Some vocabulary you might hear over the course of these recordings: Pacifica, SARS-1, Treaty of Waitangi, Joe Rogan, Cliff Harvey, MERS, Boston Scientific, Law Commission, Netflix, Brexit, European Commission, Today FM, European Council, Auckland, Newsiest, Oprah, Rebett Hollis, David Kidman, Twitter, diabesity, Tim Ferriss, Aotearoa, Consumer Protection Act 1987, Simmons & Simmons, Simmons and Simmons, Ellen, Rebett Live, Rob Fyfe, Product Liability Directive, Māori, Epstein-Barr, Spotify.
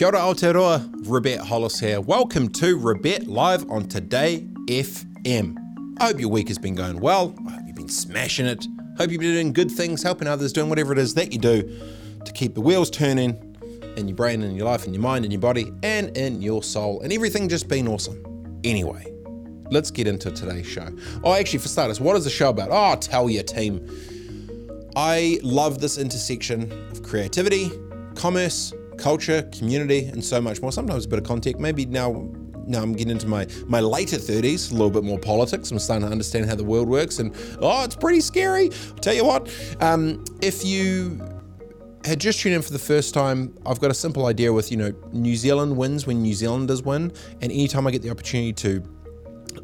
Kia ora Aotearoa, Rebett Hollis here. Welcome to Rebett Live on Today FM. I hope your week has been going well. I hope you've been smashing it. Hope you've been doing good things, helping others, doing whatever it is that you do to keep the wheels turning in your brain and your life and your mind and your body and in your soul and everything just being awesome. Anyway, let's get into today's show. Oh, actually, for starters, what is the show about? Oh, tell your team. I love this intersection of creativity, commerce, culture, community, and so much more. Sometimes a bit of context. Maybe now I'm getting into my later 30s, a little bit more politics. I'm starting to understand how the world works, and oh, it's pretty scary. I'll tell you what, if you had just tuned in for the first time, I've got a simple idea with, New Zealand wins when New Zealanders win, and anytime I get the opportunity to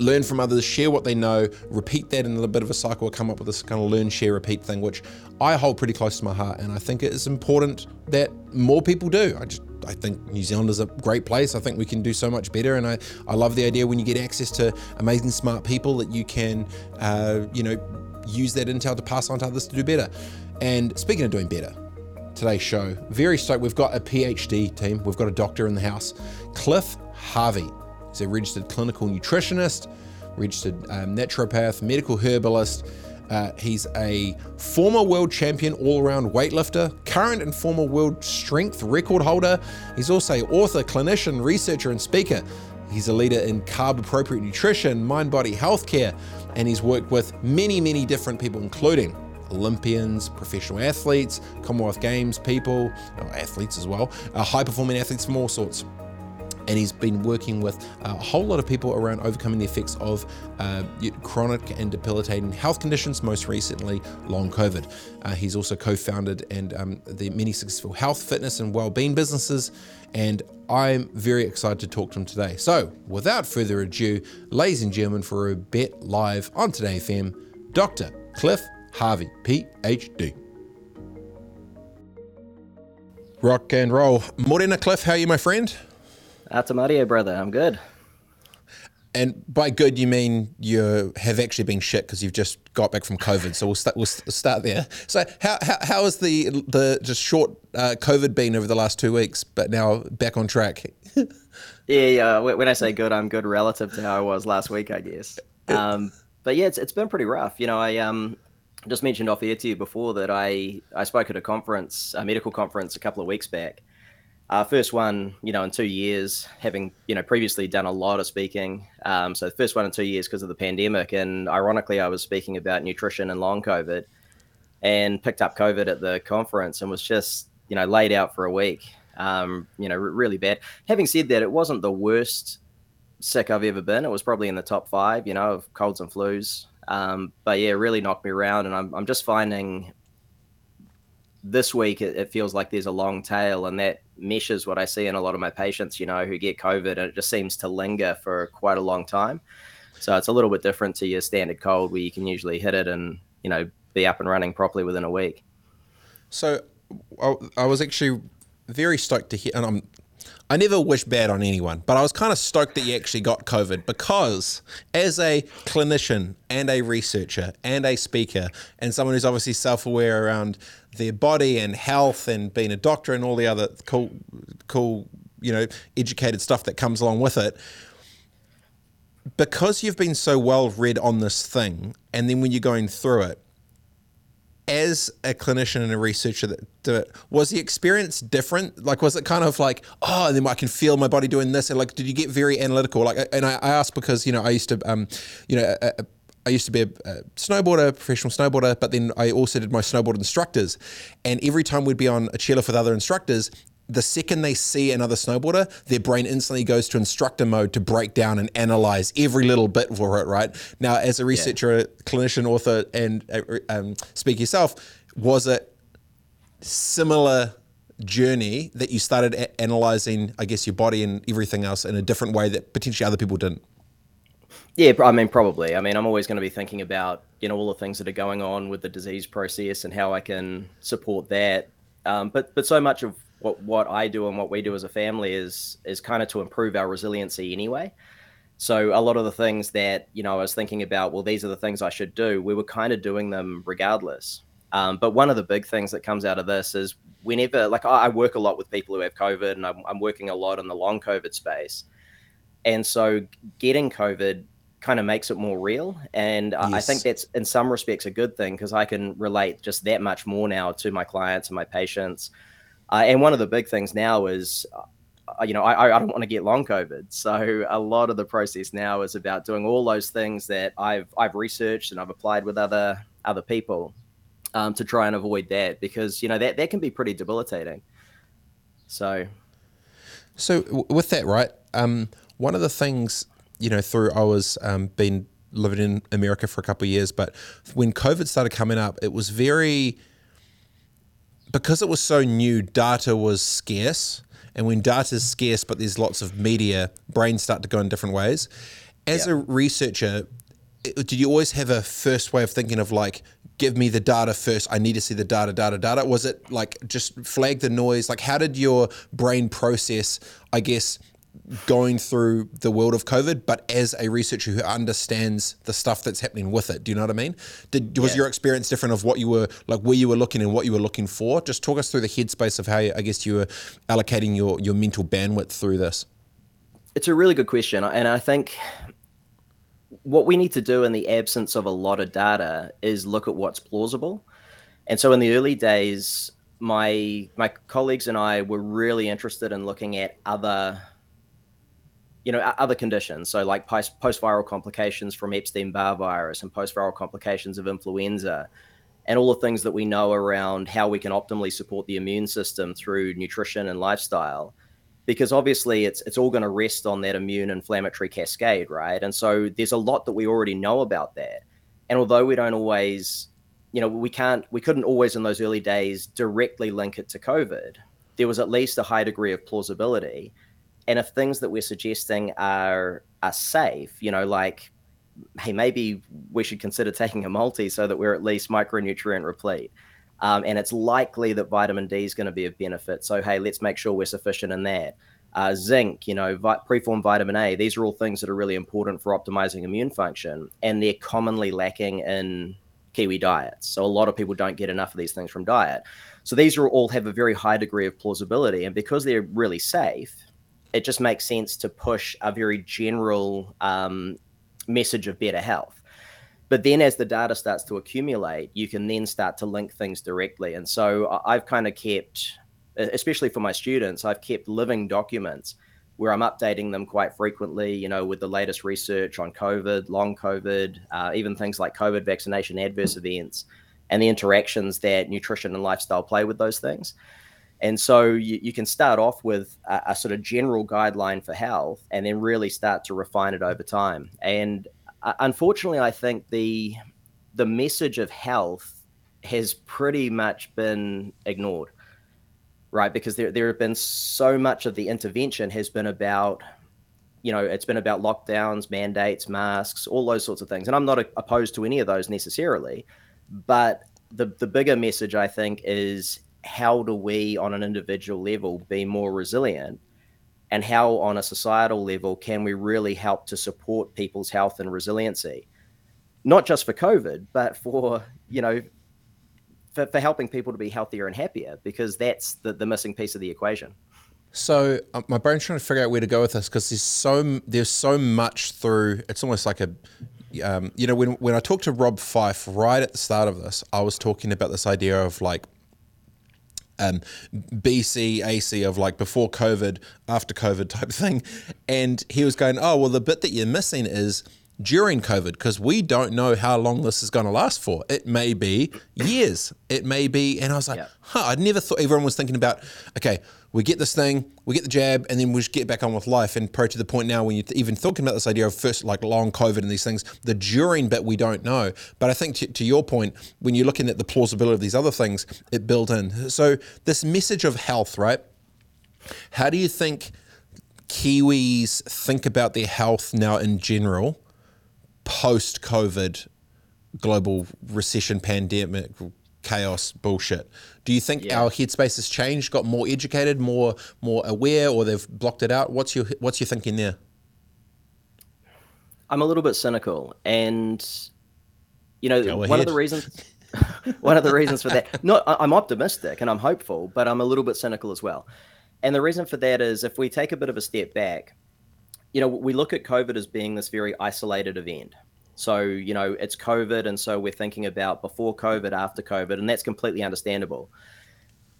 learn from others, share what they know, repeat that in a little bit of a cycle, come up with this kind of learn, share, repeat thing, which I hold pretty close to my heart. And I think it is important that more people do. I think New Zealand is a great place. I think we can do so much better. And I love the idea when you get access to amazing, smart people that you can, use that intel to pass on to others to do better. And speaking of doing better, today's show, very stoked. We've got a PhD team. We've got a doctor in the house, Cliff Harvey. He's a registered clinical nutritionist, registered naturopath, medical herbalist. He's a former world champion all-around weightlifter, current and former world strength record holder. He's also an author, clinician, researcher, and speaker. He's a leader in carb-appropriate nutrition, mind-body healthcare, and he's worked with many, many different people, including Olympians, professional athletes, Commonwealth Games people, athletes as well, high-performing athletes from all sorts. And he's been working with a whole lot of people around overcoming the effects of chronic and debilitating health conditions, most recently long COVID. He's also co-founded and the many successful health, fitness, and well-being businesses. And I'm very excited to talk to him today. So without further ado, ladies and gentlemen, for Rebett Live on Today FM, Dr. Cliff Harvey, PhD. Rock and roll. Morena, Cliff, how are you, my friend? Atamaria, brother. I'm good. And by good, you mean you have actually been shit because you've just got back from COVID. So we'll start there. So how has the just short COVID been over the last 2 weeks, but now back on track? Yeah. When I say good, I'm good relative to how I was last week, I guess. But yeah, it's been pretty rough. I just mentioned off air to you before that I spoke at a medical conference a couple of weeks back. First one, in 2 years, having, previously done a lot of speaking. So the first one in 2 years because of the pandemic. And ironically, I was speaking about nutrition and long COVID and picked up COVID at the conference and was just, laid out for a week, really bad. Having said that, it wasn't the worst sick I've ever been. It was probably in the top five, of colds and flus. But yeah, really knocked me around. And I'm just finding this week it feels like there's a long tail, and that meshes what I see in a lot of my patients, who get COVID, and it just seems to linger for quite a long time. So it's a little bit different to your standard cold where you can usually hit it and, be up and running properly within a week. So I was actually very stoked to hear, and I never wish bad on anyone, but I was kind of stoked that you actually got COVID, because as a clinician and a researcher and a speaker and someone who's obviously self-aware around their body and health and being a doctor and all the other cool, educated stuff that comes along with it, because you've been so well read on this thing, and then when you're going through it, as a clinician and a researcher that do it, was the experience different? Like, was it kind of like, oh, then I can feel my body doing this? And like, did you get very analytical? Like, and I asked because, I used to, I used to be a professional snowboarder, but then I also did my snowboard instructors. And every time we'd be on a chairlift with other instructors, the second they see another snowboarder, their brain instantly goes to instructor mode to break down and analyze every little bit for it, right? Now, as a researcher, clinician, author, and speaker yourself, was it similar journey that you started analyzing, I guess, your body and everything else in a different way that potentially other people didn't? Yeah, probably. I'm always going to be thinking about, all the things that are going on with the disease process and how I can support that. But so much of what I do and what we do as a family is kind of to improve our resiliency anyway. So a lot of the things that, I was thinking about, well, these are the things I should do, we were kind of doing them regardless. But one of the big things that comes out of this is whenever, like, I work a lot with people who have COVID, and I'm working a lot in the long COVID space. And so getting COVID kind of makes it more real. And yes. I think that's in some respects a good thing, because I can relate just that much more now to my clients and my patients. And one of the big things now is, I don't want to get long COVID. So a lot of the process now is about doing all those things that I've researched and I've applied with other people to try and avoid that, because, you know, that can be pretty debilitating. So with that, right, one of the things, you know, I was been living in America for a couple of years, but when COVID started coming up, it was because it was so new, data was scarce. And when data is scarce, but there's lots of media, brains start to go in different ways. As a researcher, did you always have a first way of thinking of, like, give me the data first, I need to see the data? Was it like just flag the noise? Like, how did your brain process, I guess, going through the world of COVID, but as a researcher who understands the stuff that's happening with it? Do you know what I mean? Was your experience different of what you were, like, where you were looking and what you were looking for? Just talk us through the headspace of how you, I guess, you were allocating your mental bandwidth through this. It's a really good question. And I think what we need to do in the absence of a lot of data is look at what's plausible. And so in the early days, my colleagues and I were really interested in looking at other conditions. So like post-viral complications from Epstein-Barr virus and post-viral complications of influenza, and all the things that we know around how we can optimally support the immune system through nutrition and lifestyle, because obviously it's all going to rest on that immune inflammatory cascade, right? And so there's a lot that we already know about that. And although we don't always, you know, we couldn't always in those early days directly link it to COVID, there was at least a high degree of plausibility. And if things that we're suggesting are safe, you know, like, hey, maybe we should consider taking a multi so that we're at least micronutrient replete. And it's likely that vitamin D is going to be of benefit. So, hey, let's make sure we're sufficient in that. Zinc, you know, preformed vitamin A, these are all things that are really important for optimizing immune function. And they're commonly lacking in Kiwi diets. So a lot of people don't get enough of these things from diet. So these are all have a very high degree of plausibility. And because they're really safe, it just makes sense to push a very general message of better health. But then as the data starts to accumulate, you can then start to link things directly. And so I've kind of kept, especially for my students, I've kept living documents where I'm updating them quite frequently, you know, with the latest research on COVID, long COVID, even things like COVID vaccination adverse events, and the interactions that nutrition and lifestyle play with those things. And so you can start off with a sort of general guideline for health, and then really start to refine it over time. And unfortunately, I think the message of health has pretty much been ignored, right? Because there have been so much of the intervention has been about, you know, it's been about lockdowns, mandates, masks, all those sorts of things. And I'm not opposed to any of those necessarily, but the bigger message, I think, is how do we on an individual level be more resilient, and how on a societal level can we really help to support people's health and resiliency, not just for COVID, but for, you know, for helping people to be healthier and happier, because that's the missing piece of the equation. So my brain's trying to figure out where to go with this, because there's so much through, it's almost like a, you know, when I talked to Rob Fyfe right at the start of this, I was talking about this idea of like, BC, AC of like before COVID, after COVID type thing. And he was going, oh, well, the bit that you're missing is during COVID, because we don't know how long this is going to last for. It may be years. It may be. And I was like, I'd never thought everyone was thinking about, okay, we get this thing, we get the jab, and then we just get back on with life. And pro to the point now when you're even thinking about this idea of first like long COVID and these things, the during bit we don't know. But I think to your point, when you're looking at the plausibility of these other things, it built in. So this message of health, right? How do you think Kiwis think about their health now in general, post-COVID, global recession, pandemic, chaos, bullshit? Do you think our headspace has changed, got more educated, more aware, or they've blocked it out? What's your thinking there? I'm a little bit cynical, and you know, one of the reasons One of the reasons for that, I'm optimistic and I'm hopeful, but I'm a little bit cynical as well. And the reason for that is if we take a bit of a step back, you know, we look at COVID as being this very isolated event. So, you know, it's COVID. And so we're thinking about before COVID, after COVID, and that's completely understandable.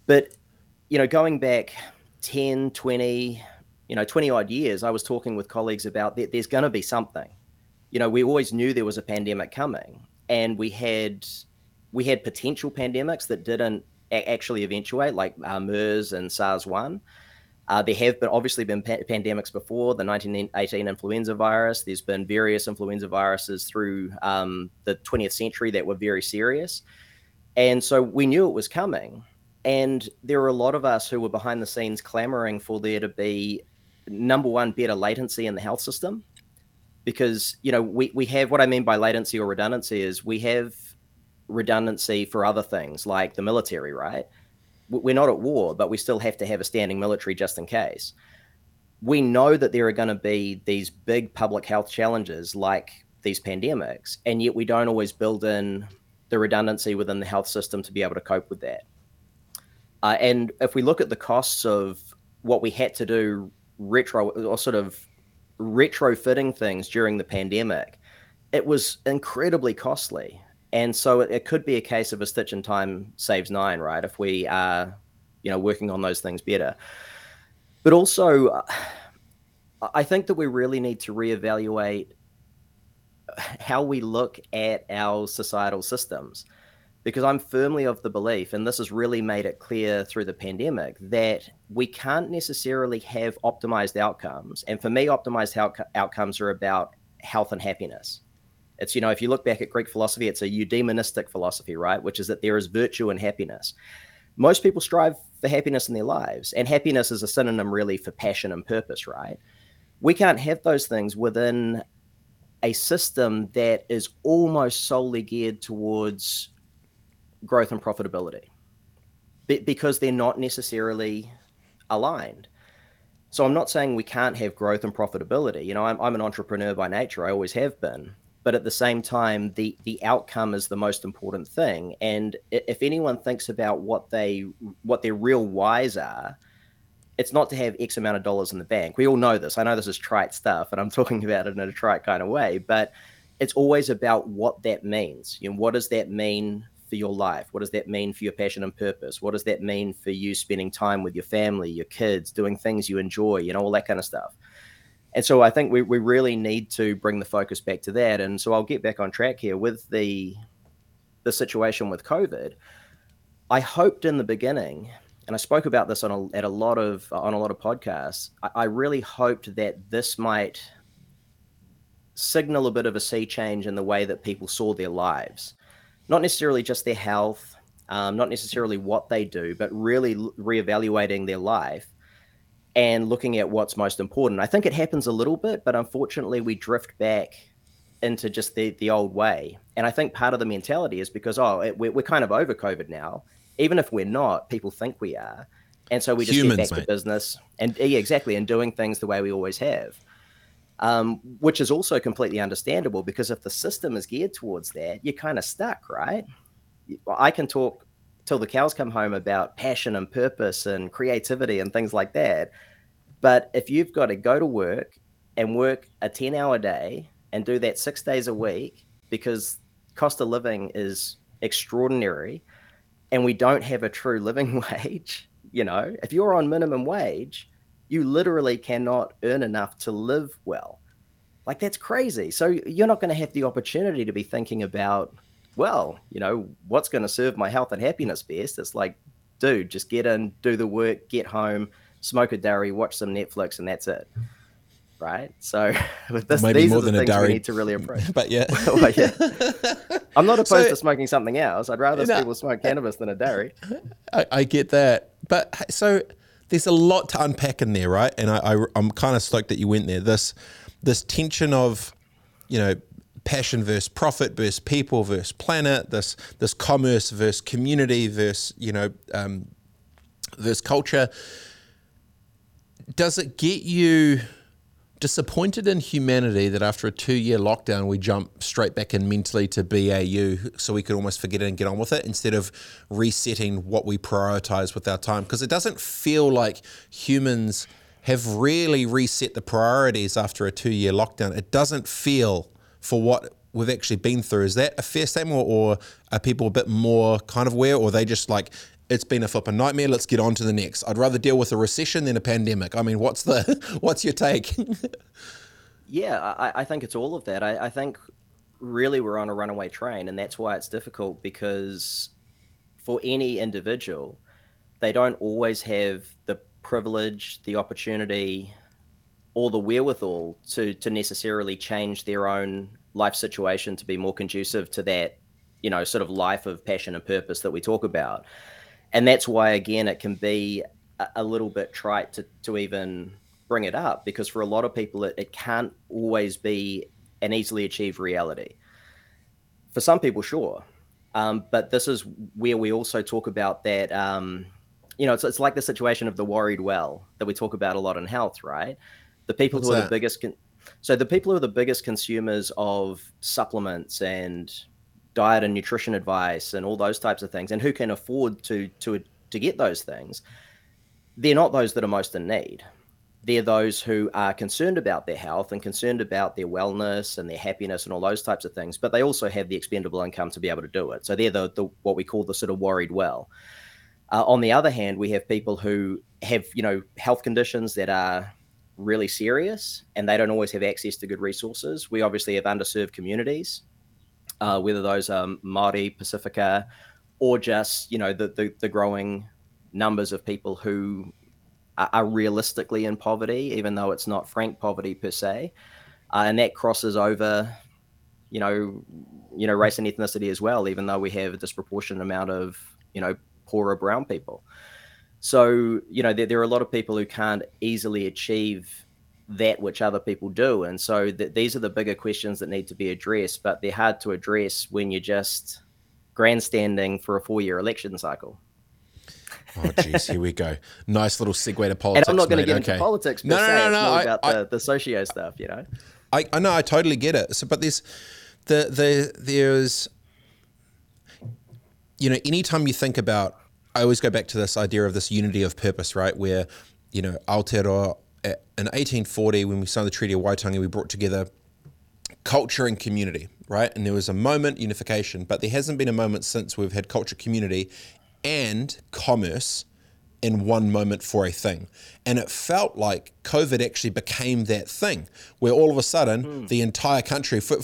But, you know, going back 10, 20, 20 odd years, I was talking with colleagues about that there's going to be something. You know, we always knew there was a pandemic coming, and we had potential pandemics that didn't actually eventuate, like MERS and SARS-1. There have been pandemics before, the 1918 influenza virus. There's been various influenza viruses through the 20th century that were very serious. And so we knew it was coming. And there were a lot of us who were behind the scenes clamoring for there to be, number one, better latency in the health system. Because, you know, we have, what I mean by latency or redundancy is we have redundancy for other things like the military, right? We're not at war, but we still have to have a standing military just in case. We know that there are going to be these big public health challenges like these pandemics, and yet we don't always build in the redundancy within the health system to be able to cope with that. And if we look at the costs of what we had to do retrofitting things during the pandemic, it was incredibly costly. And so it could be a case of a stitch in time saves nine, right? If we are, working on those things better. But also, I think that we really need to reevaluate how we look at our societal systems, because I'm firmly of the belief, and this has really made it clear through the pandemic, that we can't necessarily have optimized outcomes. And for me, optimized outcomes are about health and happiness. It's, if you look back at Greek philosophy, it's a eudaimonistic philosophy, right? Which is that there is virtue and happiness. Most people strive for happiness in their lives, and happiness is a synonym really for passion and purpose, right? We can't have those things within a system that is almost solely geared towards growth and profitability because they're not necessarily aligned. So I'm not saying we can't have growth and profitability. I'm an entrepreneur by nature. I always have been. But at the same time, the outcome is the most important thing. And if anyone thinks about what their real whys are, it's not to have X amount of dollars in the bank. We all know this. I know this is trite stuff, and I'm talking about it in a trite kind of way. But it's always about what that means. What does that mean for your life? What does that mean for your passion and purpose? What does that mean for you spending time with your family, your kids, doing things you enjoy, all that kind of stuff? And so I think we really need to bring the focus back to that. And so I'll get back on track here with the situation with COVID. I hoped in the beginning, and I spoke about this on a lot of podcasts, I really hoped that this might signal a bit of a sea change in the way that people saw their lives, not necessarily just their health, not necessarily what they do, but really reevaluating their life and looking at what's most important. I think it happens a little bit, but unfortunately we drift back into just the old way. And I think part of the mentality is because, we're kind of over COVID now. Even if we're not, people think we are. And so we just get back to business and and doing things the way we always have, which is also completely understandable, because if the system is geared towards that, you're kind of stuck, right? I can talk till the cows come home about passion and purpose and creativity and things like that. But if you've got to go to work and work a 10-hour day and do that 6 days a week because cost of living is extraordinary and we don't have a true living wage, if you're on minimum wage, you literally cannot earn enough to live well. Like, that's crazy. So you're not going to have the opportunity to be thinking about, well, what's going to serve my health and happiness best? It's like, dude, just get in, do the work, get home, smoke a dairy, watch some Netflix, and that's it, right? So these are the things we need to really approach. But yeah. Well, yeah. I'm not opposed to smoking something else. I'd rather people smoke cannabis than a dairy. I get that. But so there's a lot to unpack in there, right? And I'm kind of stoked that you went there. This tension of, passion versus profit versus people versus planet, this commerce versus community versus versus culture. Does it get you Disappointed in humanity that after a 2-year lockdown, we jump straight back in mentally to BAU so we could almost forget it and get on with it instead of resetting what we prioritize with our time. Because it doesn't feel like humans have really reset the priorities after a 2-year lockdown. It doesn't feel for what we've actually been through. Is that a fair statement, or are people a bit more kind of aware, or are they just like, it's been a flipping nightmare, let's get on to the next. I'd rather deal with a recession than a pandemic. I mean, what's your take? Yeah, I think it's all of that. I think really we're on a runaway train, and that's why it's difficult, because for any individual, they don't always have the privilege, the opportunity, or the wherewithal to necessarily change their own life situation to be more conducive to that, you know, sort of life of passion and purpose that we talk about. And that's why, again, it can be a little bit trite to even bring it up, because for a lot of people, it can't always be an easily achieved reality. For some people, sure. But this is where we also talk about that, you know, it's like the situation of the worried well that we talk about a lot in health, right? The people who are the biggest, so the people who are the biggest consumers of supplements and diet and nutrition advice and all those types of things, and who can afford to get those things, they're not those that are most in need. They're those who are concerned about their health and concerned about their wellness and their happiness and all those types of things, but they also have the expendable income to be able to do it. So they're the what we call the sort of worried well. On the other hand, we have people who have, you know, health conditions that are really serious and they don't always have access to good resources. We obviously have underserved communities, whether those are Māori, Pacifica, or just, you know, the growing numbers of people who are realistically in poverty, even though it's not frank poverty per se. And that crosses over, you know, race and ethnicity as well, even though we have a disproportionate amount of, you know, poorer brown people. So, you know, there are a lot of people who can't easily achieve that which other people do. And so these are the bigger questions that need to be addressed, but they're hard to address when you're just grandstanding for a 4-year election cycle. Oh, geez, here we go. Nice little segue to politics. And I'm not going to get into politics, but no, it's about the socio stuff, you know? I know, I totally get it. So, but there's, you know, anytime you think about, I always go back to this idea of this unity of purpose, right? Where, you know, Aotearoa, in 1840, when we signed the Treaty of Waitangi, we brought together culture and community, right? And there was a moment, unification, but there hasn't been a moment since we've had culture, community, and commerce in one moment for a thing. And it felt like COVID actually became that thing, where all of a sudden the entire country, for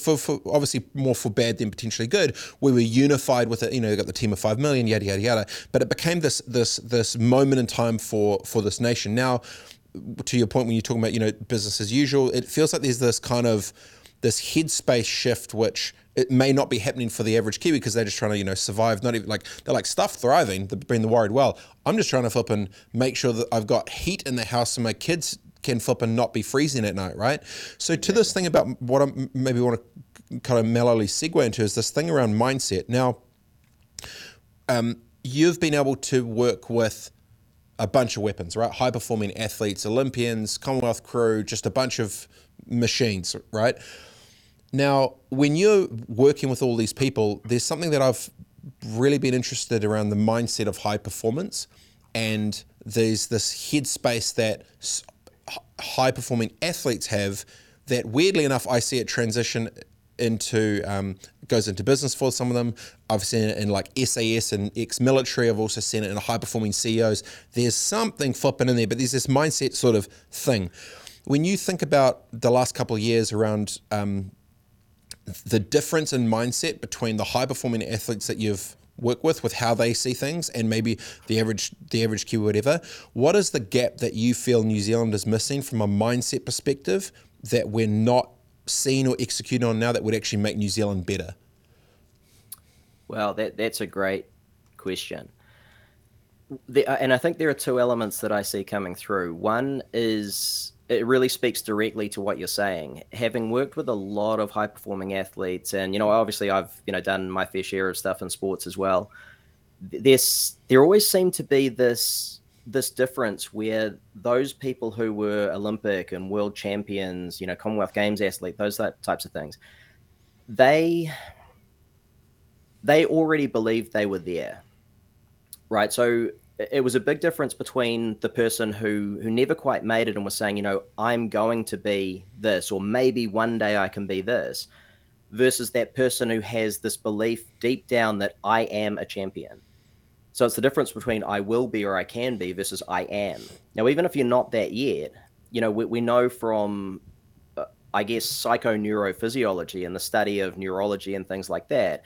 obviously more for bad than potentially good, we were unified with it. You know, you got the team of 5 million, yada, yada, yada. But it became this moment in time for this nation. Now, to your point, when you're talking about, you know, business as usual, it feels like there's this kind of this headspace shift, which it may not be happening for the average Kiwi because they're just trying to, you know, survive. Not even like they're like stuff thriving, being the worried well. I'm just trying to flip and make sure that I've got heat in the house and my kids can flip and not be freezing at night, right? So to this thing about what I maybe want to kind of mellowly segue into is this thing around mindset. Now, you've been able to work with a bunch of weapons, right? High-performing athletes, Olympians, Commonwealth crew, just a bunch of machines, right? Now, when you're working with all these people, there's something that I've really been interested around the mindset of high performance, and there's this headspace that high-performing athletes have that, weirdly enough, I see it transition into goes into business for some of them. I've seen it in like SAS and ex-military. I've also seen it in high-performing CEOs. There's something flipping in there, but there's this mindset sort of thing. When you think about the last couple of years around the difference in mindset between the high-performing athletes that you've worked with how they see things, and maybe the average Kiwi, whatever, what is the gap that you feel New Zealand is missing from a mindset perspective that we're not seen or executed on now that would actually make New Zealand better? Well, that's a great question. And I think there are two elements that I see coming through. One is, it really speaks directly to what you're saying. Having worked with a lot of high-performing athletes, and, you know, obviously I've, you know, done my fair share of stuff in sports as well, there always seemed to be this this difference where those people who were Olympic and world champions, you know, Commonwealth Games athlete, those types of things, they already believed they were there, right? So it was a big difference between the person who never quite made it and was saying, you know, I'm going to be this, or maybe one day I can be this, versus that person who has this belief deep down that I am a champion. So it's the difference between I will be or I can be versus I am. Now, even if you're not that yet, you know, we know from, I guess, psychoneurophysiology and the study of neurology and things like that,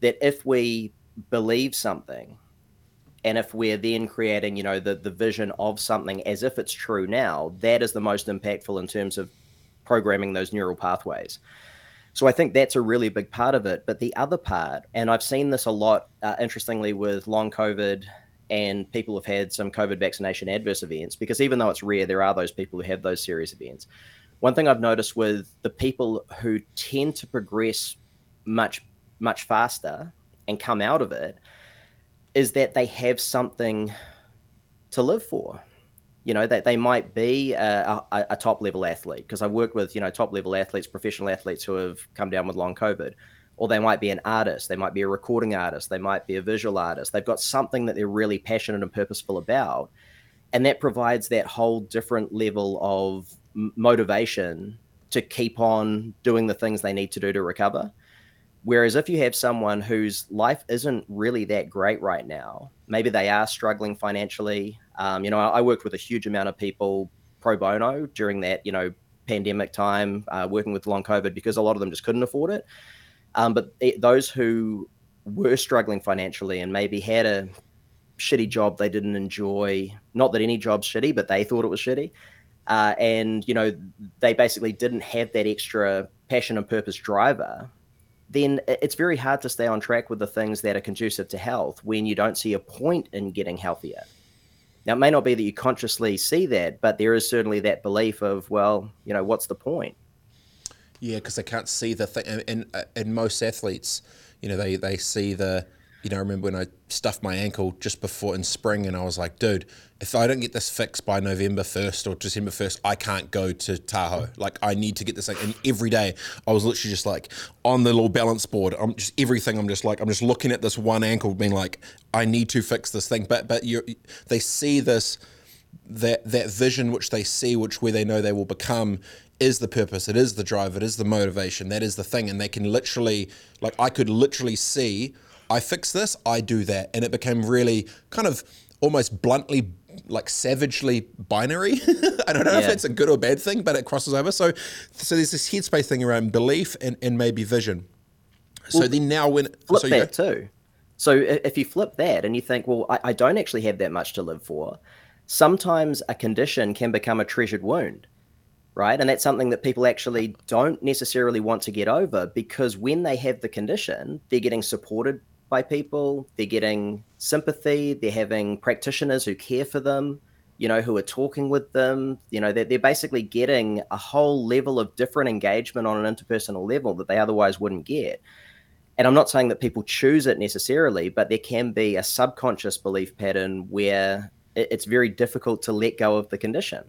that if we believe something, and if we're then creating, you know, the vision of something as if it's true now, that is the most impactful in terms of programming those neural pathways. So I think that's a really big part of it. But the other part, and I've seen this a lot, interestingly, with long COVID and people who've had some COVID vaccination adverse events, because even though it's rare, there are those people who have those serious events. One thing I've noticed with the people who tend to progress much, much faster and come out of it is that they have something to live for. You know, that they might be a top level athlete, because I've worked with, you know, top level athletes, professional athletes who have come down with long COVID, or they might be an artist, they might be a recording artist, they might be a visual artist. They've got something that they're really passionate and purposeful about. And that provides that whole different level of motivation to keep on doing the things they need to do to recover. Whereas if you have someone whose life isn't really that great right now, maybe they are struggling financially. You know, I worked with a huge amount of people pro bono during that, you know, pandemic time, working with long COVID, because a lot of them just couldn't afford it. But those who were struggling financially and maybe had a shitty job they didn't enjoy, not that any job's shitty, but they thought it was shitty. And, you know, they basically didn't have that extra passion and purpose driver, then it's very hard to stay on track with the things that are conducive to health when you don't see a point in getting healthier. Now, it may not be that you consciously see that, but there is certainly that belief of, well, you know, what's the point? Yeah, because they can't see the thing. And most athletes, you know, they see the, you know, I remember when I stuffed my ankle just before in spring, and I was like, dude, if I don't get this fixed by November 1st or December 1st, I can't go to Tahoe. Like, I need to get this thing. And every day I was literally just like on the little balance board. I'm just looking at this one ankle being like, I need to fix this thing. But they see this, that vision which they see, where they know they will become, is the purpose. It is the drive. It is the motivation. That is the thing. And they can literally, like, I could literally see, I fix this, I do that. And it became really kind of almost bluntly, like savagely binary. I don't know if that's a good or bad thing, but it crosses over. So there's this headspace thing around belief and maybe vision. Well, so then now when... Flip that too. So if you flip that and you think, well, I don't actually have that much to live for, sometimes a condition can become a treasured wound, right? And that's something that people actually don't necessarily want to get over, because when they have the condition, they're getting supported by people, they're getting sympathy, they're having practitioners who care for them, you know, who are talking with them, you know, they're basically getting a whole level of different engagement on an interpersonal level that they otherwise wouldn't get. And I'm not saying that people choose it necessarily, but there can be a subconscious belief pattern where it's very difficult to let go of the condition.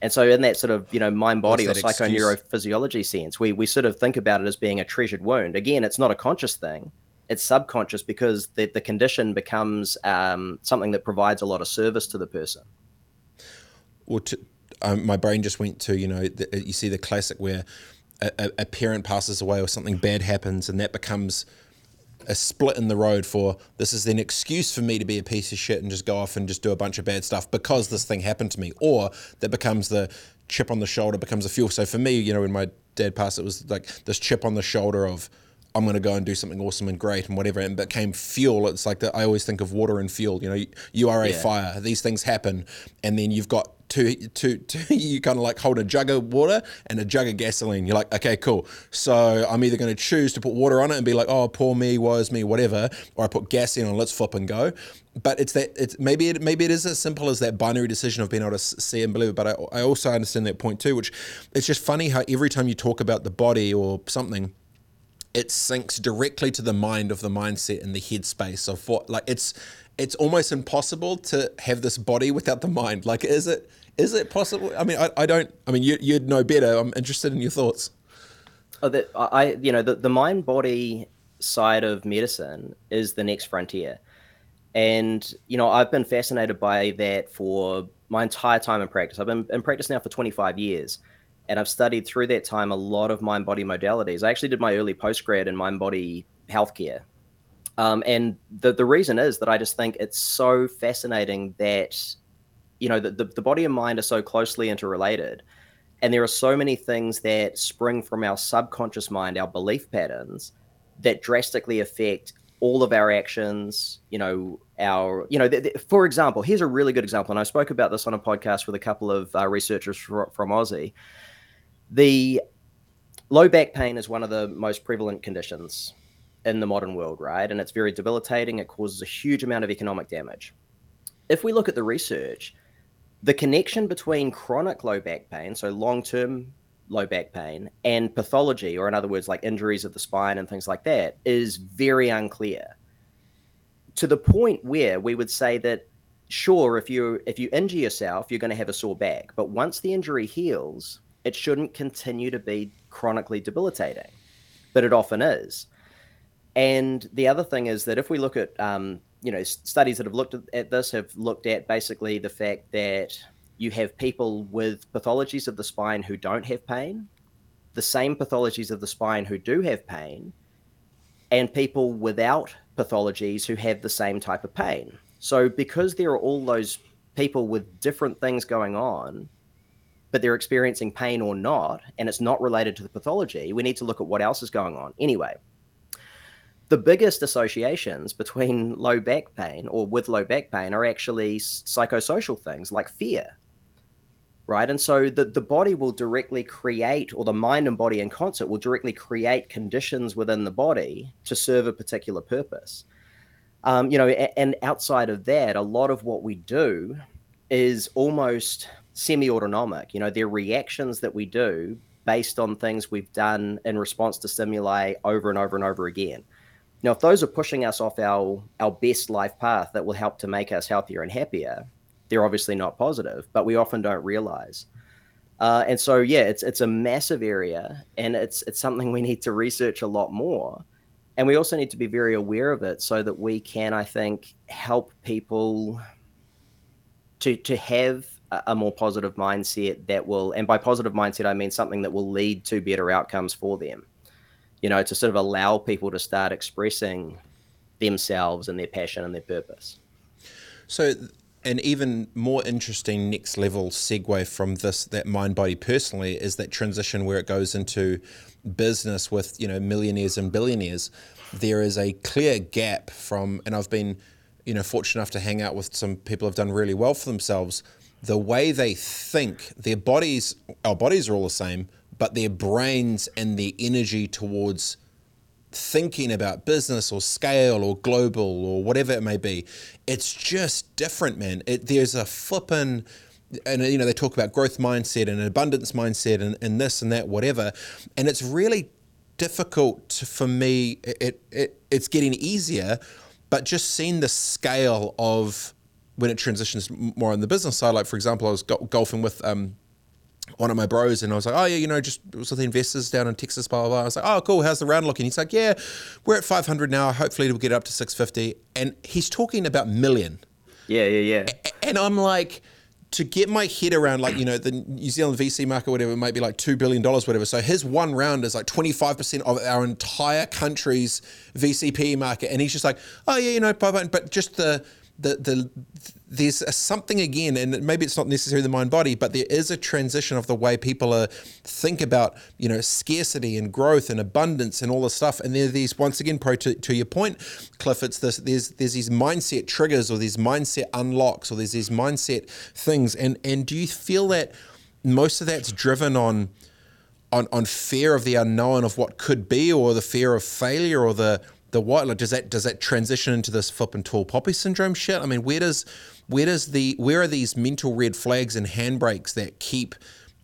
And so in that sort of, you know, mind-body or psychoneurophysiology sense, we sort of think about it as being a treasured wound. Again, it's not a conscious thing. It's subconscious, because the condition becomes something that provides a lot of service to the person. Well, my brain just went to, you know, you see the classic where a parent passes away or something bad happens, and that becomes a split in the road for, this is an excuse for me to be a piece of shit and just go off and just do a bunch of bad stuff because this thing happened to me. Or that becomes the chip on the shoulder, becomes a fuel. So for me, you know, when my dad passed, it was like this chip on the shoulder of, I'm going to go and do something awesome and great and whatever, and became fuel. It's like that. I always think of water and fuel. You know, you are a fire. These things happen, and then you've got two. You kind of like hold a jug of water and a jug of gasoline. You're like, okay, cool. So I'm either going to choose to put water on it and be like, oh, poor me, woe is me, whatever, or I put gas in and let's flip and go. But it's that. It's maybe it is as simple as that binary decision of being able to see and believe. But I also understand that point too, which it's just funny how every time you talk about the body or something, it sinks directly to the mind of the mindset and the headspace of what, like, it's almost impossible to have this body without the mind. Like, is it possible? I mean, you'd know better. I'm interested in your thoughts. Oh, the mind body side of medicine is the next frontier. And, you know, I've been fascinated by that for my entire time in practice. I've been in practice now for 25 years. And I've studied through that time a lot of mind-body modalities. I actually did my early postgrad in mind-body healthcare. And the reason is that I just think it's so fascinating that, you know, the body and mind are so closely interrelated. And there are so many things that spring from our subconscious mind, our belief patterns, that drastically affect all of our actions, you know, for example, here's a really good example. And I spoke about this on a podcast with a couple of researchers from Aussie. The low back pain is one of the most prevalent conditions in the modern world, right? And it's very debilitating. It causes a huge amount of economic damage. If we look at the research, the connection between chronic low back pain, so long-term low back pain, and pathology, or in other words, like injuries of the spine and things like that, is very unclear, to the point where we would say that, sure, if you injure yourself, you're going to have a sore back. But once the injury heals, it shouldn't continue to be chronically debilitating, but it often is. And the other thing is that if we look at, you know, studies that have looked at this have looked at basically the fact that you have people with pathologies of the spine who don't have pain, the same pathologies of the spine who do have pain, and people without pathologies who have the same type of pain. So because there are all those people with different things going on, but they're experiencing pain or not, and it's not related to the pathology, we need to look at what else is going on. Anyway, the biggest associations between low back pain or with low back pain are actually psychosocial things like fear. Right. And so the body will directly create, or the mind and body in concert will directly create conditions within the body to serve a particular purpose. You know, and outside of that, a lot of what we do is almost semi-autonomic. You know, they're reactions that we do based on things we've done in response to stimuli over and over and over again. Now, if those are pushing us off our best life path that will help to make us healthier and happier, they're obviously not positive, but we often don't realize. And so, yeah, it's a massive area, and it's something we need to research a lot more. And we also need to be very aware of it so that we can, I think, help people to have a more positive mindset that will, and by positive mindset, I mean something that will lead to better outcomes for them, you know, to sort of allow people to start expressing themselves and their passion and their purpose. So an even more interesting next level segue from this, that mind body personally, is that transition where it goes into business with, you know, millionaires and billionaires. There is a clear gap from, and I've been, you know, fortunate enough to hang out with some people who've done really well for themselves, the way they think, their bodies, our bodies are all the same, but their brains and their energy towards thinking about business or scale or global or whatever it may be, it's just different, man. There's a flippin', and you know, they talk about growth mindset and an abundance mindset and this and that, whatever. And it's really difficult for me. It's getting easier, but just seeing the scale of when it transitions more on the business side. Like, for example, I was golfing with one of my bros, and I was like, oh yeah, you know, just was with the investors down in Texas, blah, blah, blah. I was like, oh cool, how's the round looking? He's like, yeah, we're at 500 now. Hopefully we'll get it up to 650. And he's talking about million. Yeah. And I'm like, to get my head around, like, you know, the New Zealand VC market, whatever, it might be like $2 billion, whatever. So his one round is like 25% of our entire country's VCP market. And he's just like, oh yeah, you know, but just there's something again, and maybe it's not necessarily the mind body, but there is a transition of the way people think about, you know, scarcity and growth and abundance and all this stuff. And there are these, once again, to your point, Cliff, it's this, there's these mindset triggers, or these mindset unlocks, or there's these mindset things. And do you feel that most of that's driven on fear of the unknown, of what could be, or the fear of failure, or the white, like, does that transition into this flipping tall poppy syndrome shit? I mean, where are these mental red flags and handbrakes that keep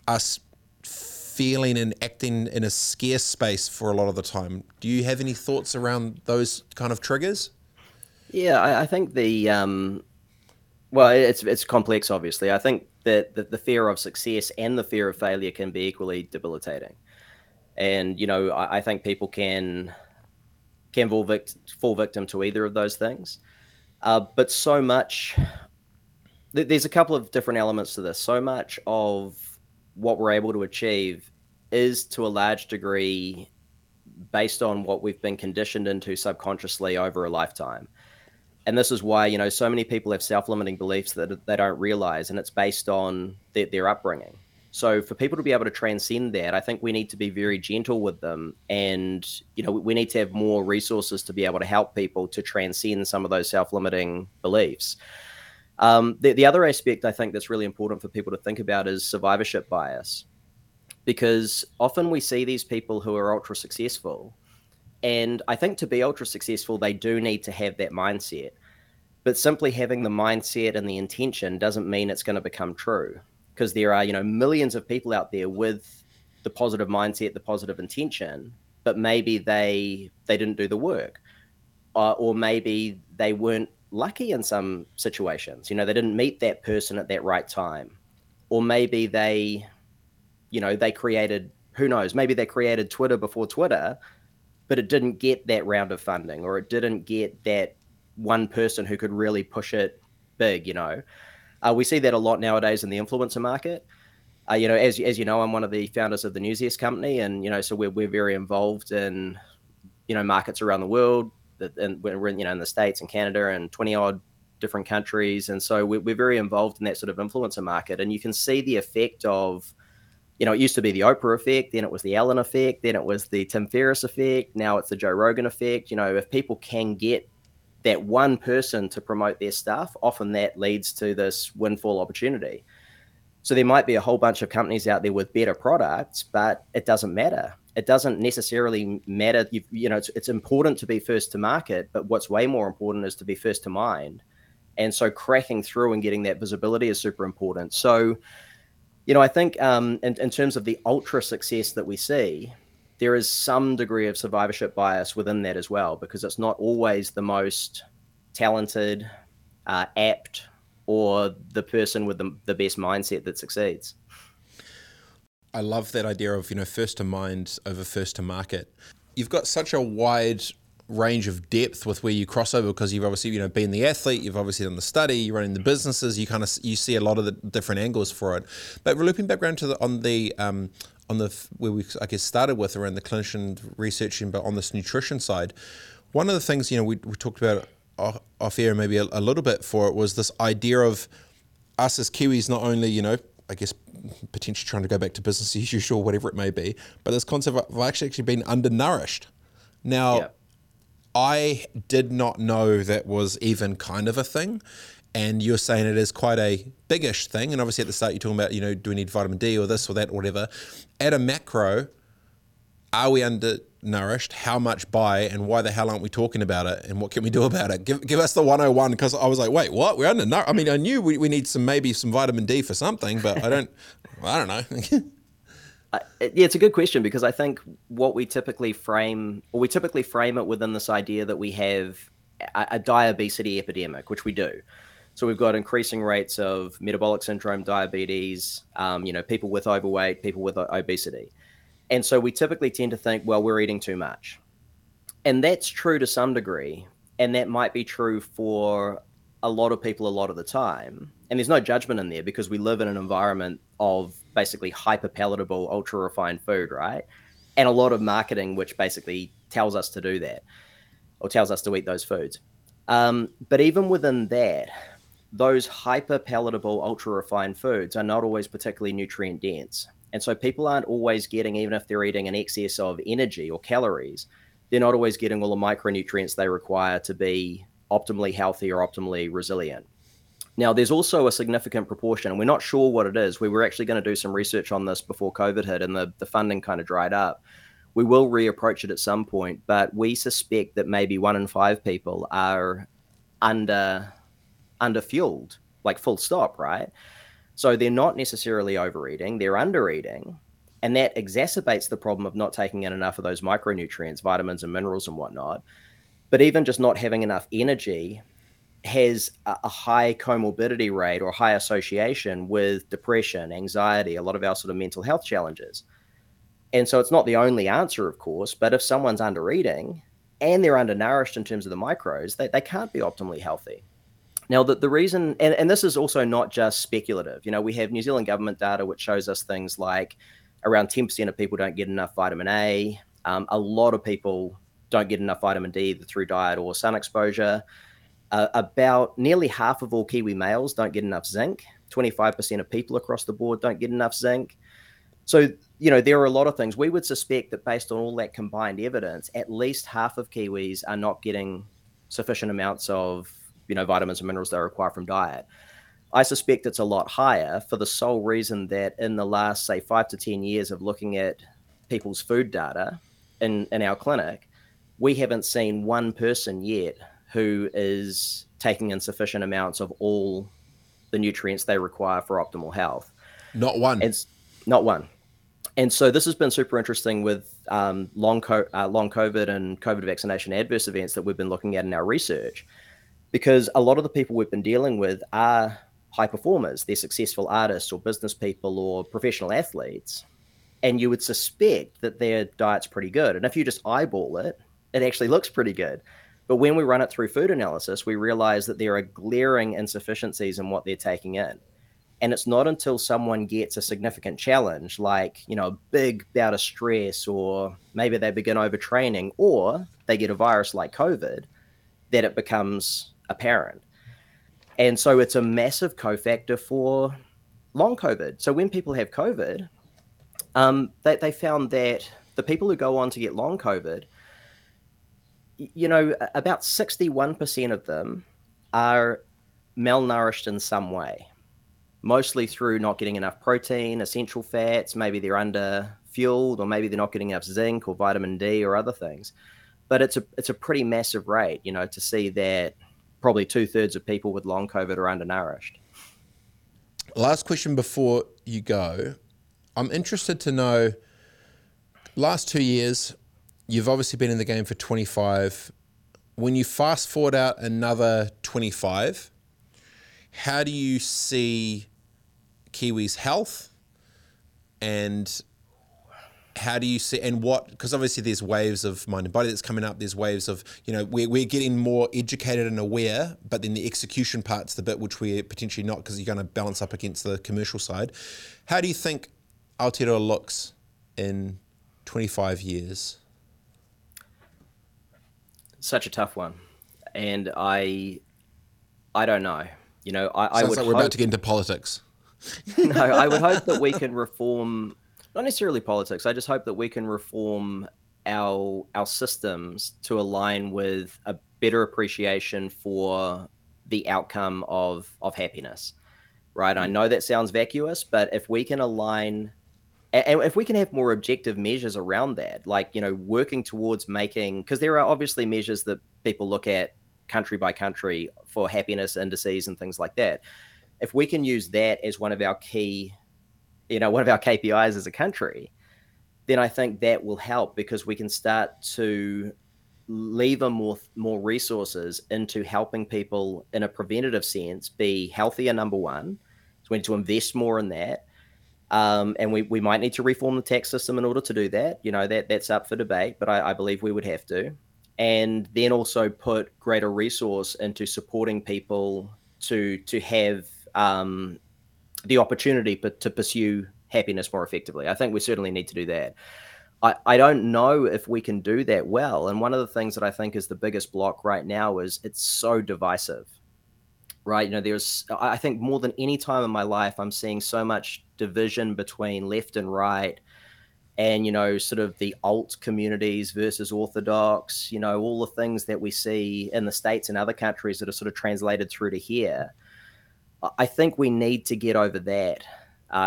us feeling and acting in a scarce space for a lot of the time. Do you have any thoughts around those kind of triggers? Yeah, I think the well, it's complex, obviously. I think that the fear of success and the fear of failure can be equally debilitating. And, you know, I think people can fall victim to either of those things. But so much, there's a couple of different elements to this. So much of what we're able to achieve is to a large degree based on what we've been conditioned into subconsciously over a lifetime. And this is why, you know, so many people have self-limiting beliefs that they don't realize, and it's based on their upbringing. So for people to be able to transcend that, I think we need to be very gentle with them. And, you know, we need to have more resources to be able to help people to transcend some of those self-limiting beliefs. The other aspect I think that's really important for people to think about is survivorship bias, because often we see these people who are ultra successful. And I think to be ultra successful, they do need to have that mindset. But simply having the mindset and the intention doesn't mean it's going to become true, because there are, you know, millions of people out there with the positive mindset, the positive intention, but maybe they didn't do the work, or maybe they weren't lucky in some situations. You know, they didn't meet that person at that right time, or maybe they, you know, they created, who knows, maybe they created Twitter before Twitter, but it didn't get that round of funding, or it didn't get that one person who could really push it big, you know. We see that a lot nowadays in the influencer market. You know, as you know, I'm one of the founders of the Newsiest company, and, you know, so we're very involved in, you know, markets around the world, and we're in, you know, in the States and Canada and 20 odd different countries. And so we're very involved in that sort of influencer market. And you can see the effect of, you know, it used to be the Oprah effect, then it was the Ellen effect, then it was the Tim Ferriss effect, now it's the Joe Rogan effect. You know, if people can get that one person to promote their stuff, often that leads to this windfall opportunity. So there might be a whole bunch of companies out there with better products, but it doesn't matter. It doesn't necessarily matter. You know, it's important to be first to market, but what's way more important is to be first to mind. And so cracking through and getting that visibility is super important. So, you know, I think in terms of the ultra success that we see, there is some degree of survivorship bias within that as well, because it's not always the most talented, apt, or the person with the best mindset that succeeds. I love that idea of, you know, first to mind over first to market. You've got such a wide range of depth with where you cross over, because you've obviously, you know, been the athlete, you've obviously done the study, you're running the businesses, you kind of, you see a lot of the different angles for it. But looping back around to where we, I guess, started with around the clinician researching, but on this nutrition side, one of the things, you know, we talked about off air maybe a little bit for it, was this idea of us as Kiwis not only, you know, I guess potentially trying to go back to business as usual, whatever it may be, but this concept of actually being undernourished. Now, yeah. I did not know that was even kind of a thing, and you're saying it is quite a biggish thing. And obviously at the start you're talking about, you know, do we need vitamin D or this or that or whatever. At a macro, are we undernourished? How much by, and why the hell aren't we talking about it? And what can we do about it? Give us the 101, because I was like, wait, what? We're undernourished? I mean, I knew we need maybe some vitamin D for something, but I don't know. Yeah, it's a good question, because I think what we typically frame it within this idea that we have a diabesity epidemic, which we do. So we've got increasing rates of metabolic syndrome, diabetes, you know, people with overweight, people with obesity. And so we typically tend to think, well, we're eating too much. And that's true to some degree. And that might be true for a lot of people a lot of the time. And there's no judgment in there, because we live in an environment of basically hyper palatable, ultra refined food, right? And a lot of marketing, which basically tells us to do that, or tells us to eat those foods. But even within that, those hyper palatable, ultra refined foods are not always particularly nutrient dense. And so people aren't always getting, even if they're eating an excess of energy or calories, they're not always getting all the micronutrients they require to be optimally healthy or optimally resilient. Now, there's also a significant proportion, and we're not sure what it is. We were actually going to do some research on this before COVID hit, and the funding kind of dried up. We will reapproach it at some point, but we suspect that maybe 1 in 5 people are underfueled, like full stop, right? So they're not necessarily overeating, they're undereating, And that exacerbates the problem of not taking in enough of those micronutrients, vitamins and minerals and whatnot. But even just not having enough energy has a high comorbidity rate or high association with depression, anxiety, a lot of our sort of mental health challenges. And so it's not the only answer, of course, but if someone's under eating and they're undernourished in terms of the micros, they can't be optimally healthy. Now, the reason, and this is also not just speculative, you know, we have New Zealand government data which shows us things like around 10% of people don't get enough vitamin A. A lot of people don't get enough vitamin D either through diet or sun exposure. About nearly half of all Kiwi males don't get enough zinc. 25% of people across the board don't get enough zinc. So, you know, there are a lot of things. We would suspect that based on all that combined evidence, at least half of Kiwis are not getting sufficient amounts of, you know, vitamins and minerals they require from diet. I suspect it's a lot higher for the sole reason that in the last, say, 5 to 10 years of looking at people's food data in our clinic, we haven't seen one person yet who is taking insufficient amounts of all the nutrients they require for optimal health. Not one. It's not one. And so this has been super interesting with long COVID and COVID vaccination adverse events that we've been looking at in our research, because a lot of the people we've been dealing with are high performers. They're successful artists or business people or professional athletes. And you would suspect that their diet's pretty good. And if you just eyeball it, it actually looks pretty good. But when we run it through food analysis, we realize that there are glaring insufficiencies in what they're taking in. And it's not until someone gets a significant challenge, like, you know, a big bout of stress, or maybe they begin overtraining, or they get a virus like COVID, that it becomes apparent. And so it's a massive cofactor for long COVID. So when people have COVID, they found that the people who go on to get long COVID, you know, about 61% of them are malnourished in some way, mostly through not getting enough protein, essential fats, maybe they're under-fueled, or maybe they're not getting enough zinc or vitamin D or other things. But it's a pretty massive rate, you know, to see that probably 2/3 of people with long COVID are undernourished. Last question before you go. I'm interested to know, last 2 years, you've obviously been in the game for 25. When you fast forward out another 25, how do you see Kiwis' health, and how do you see, and what, because obviously there's waves of mind and body that's coming up, there's waves of, you know, we're getting more educated and aware, but then the execution part's the bit which we're potentially not, because you're going to balance up against the commercial side. How do you think Aotearoa looks in 25 years? Such a tough one, and I don't know. You know, I would. Sounds like we're about to get into politics. No, I would hope that we can reform, not necessarily politics. I just hope that we can reform our systems to align with a better appreciation for the outcome of happiness. Right? I know that sounds vacuous, but if we can align, and if we can have more objective measures around that, like, you know, working towards making, because there are obviously measures that people look at country by country for happiness indices and things like that. If we can use that as one of our key, you know, one of our KPIs as a country, then I think that will help, because we can start to lever more resources into helping people in a preventative sense be healthier, number one. So we need to invest more in that. And we might need to reform the tax system in order to do that. You know, that's up for debate, but I believe we would have to. And then also put greater resource into supporting people to have the opportunity to pursue happiness more effectively. I think we certainly need to do that. I don't know if we can do that well. And one of the things that I think is the biggest block right now is it's so divisive. Right. You know, I think more than any time in my life, I'm seeing so much division between left and right and, you know, sort of the alt communities versus orthodox, you know, all the things that we see in the States and other countries that are sort of translated through to here. I think we need to get over that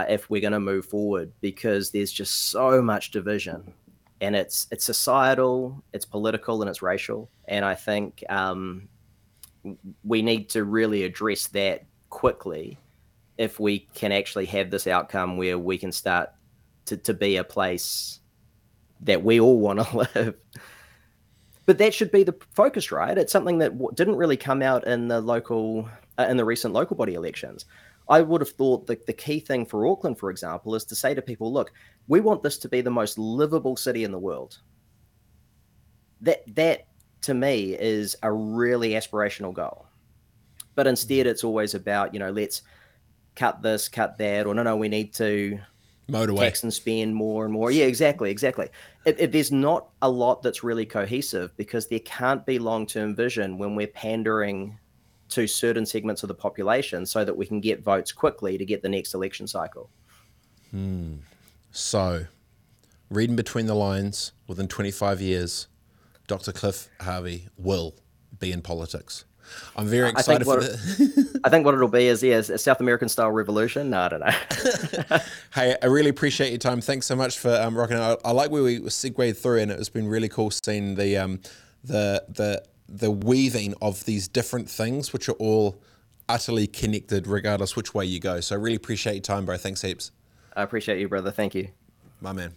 if we're going to move forward, because there's just so much division, and it's societal, it's political, and it's racial. And I think, we need to really address that quickly if we can actually have this outcome where we can start to be a place that we all want to live. But that should be the focus, right? It's something that didn't really come out in the local, in the recent local body elections. I would have thought that the key thing for Auckland, for example, is to say to people, look, we want this to be the most livable city in the world. That to me is a really aspirational goal. But instead it's always about, you know, let's cut this, cut that, or no, we need to motorway tax and spend more and more. Yeah, exactly. There's not a lot that's really cohesive, because there can't be long-term vision when we're pandering to certain segments of the population so that we can get votes quickly to get the next election cycle. So, reading between the lines, within 25 years, Dr. Cliff Harvey will be in politics. I'm very excited for that. I think what it'll be is a South American style revolution. No, I don't know. Hey, I really appreciate your time. Thanks so much for rocking out. I like where we segued through, and it's been really cool seeing the weaving of these different things, which are all utterly connected regardless which way you go. So I really appreciate your time, bro. Thanks heaps. I appreciate you, brother. Thank you. My man.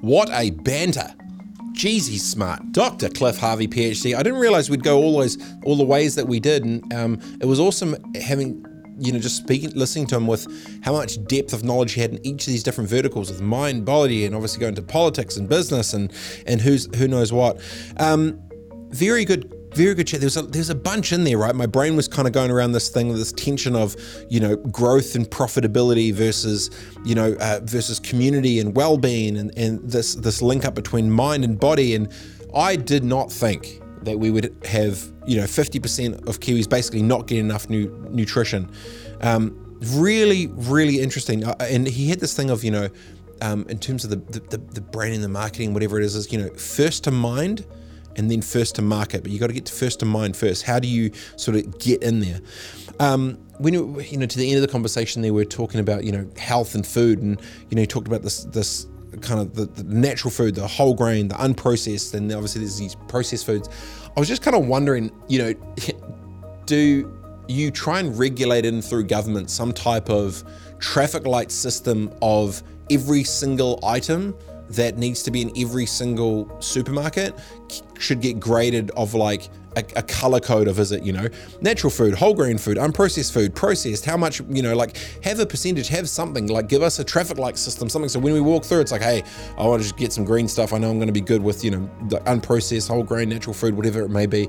What a banter. Jeez, he's smart. Dr. Cliff Harvey, PhD. I didn't realize we'd go all the ways that we did. And it was awesome having, you know, just speaking, listening to him with how much depth of knowledge he had in each of these different verticals with mind, body, and obviously going to politics and business and who knows what. Very good chat. There's a bunch in there, right? My brain was kind of going around this thing, this tension of, you know, growth and profitability versus, you know, versus community and well-being and this link up between mind and body. And I did not think that we would have, you know, 50% of Kiwis basically not getting enough nutrition. Really, really interesting. And he had this thing of, you know, in terms of the branding, the marketing, whatever it is, you know, first to mind and then first to market. But you got to get to first to mind first. How do you sort of get in there? When you know, to the end of the conversation there, we were talking about, you know, health and food, and, you know, you talked about this kind of the natural food, the whole grain, the unprocessed, and obviously there's these processed foods. I was just kind of wondering, you know, do you try and regulate in through government some type of traffic light system of every single item that needs to be in every single supermarket should get graded of like a color code of, is it, you know, natural food, whole grain food, unprocessed food, processed, how much, you know, like have a percentage, have something, like give us a traffic light system, something. So when we walk through, it's like, hey, I want to just get some green stuff. I know I'm going to be good with, you know, the unprocessed, whole grain, natural food, whatever it may be.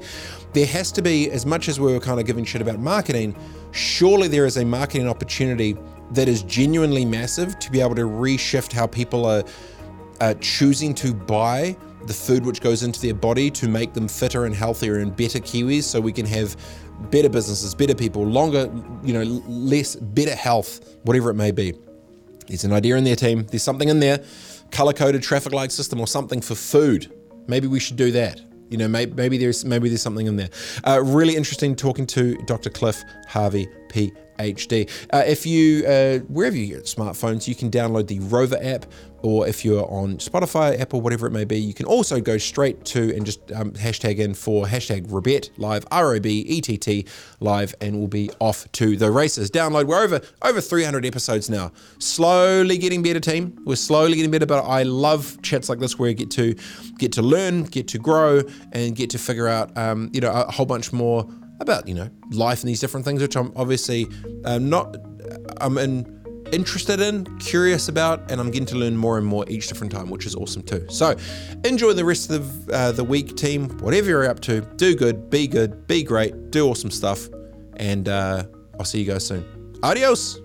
There has to be, as much as we were kind of giving shit about marketing, surely there is a marketing opportunity that is genuinely massive to be able to reshift how people are choosing to buy the food which goes into their body to make them fitter and healthier and better Kiwis, so we can have better businesses, better people, longer, you know, less, better health, whatever it may be. There's an idea in there, team. There's something in there, color-coded traffic light system or something for food. Maybe we should do that. You know, maybe there's something in there. Really interesting talking to Dr. Cliff Harvey, PhD. If you, wherever you get smartphones, you can download the Rover app, or if you're on Spotify, Apple, whatever it may be, you can also go straight to and just hashtag in for hashtag Rebett Live, ROBETT Live, and we'll be off to the races. Download. We're over 300 episodes now. Slowly getting better, team. We're slowly getting better, but I love chats like this where I get to learn, get to grow, and get to figure out, you know, a whole bunch more about, you know, life and these different things, which I'm obviously interested in, curious about, and I'm getting to learn more and more each different time, which is awesome too. So enjoy the rest of the week, team. Whatever you're up to, do good, be great, do awesome stuff, and I'll see you guys soon. Adios.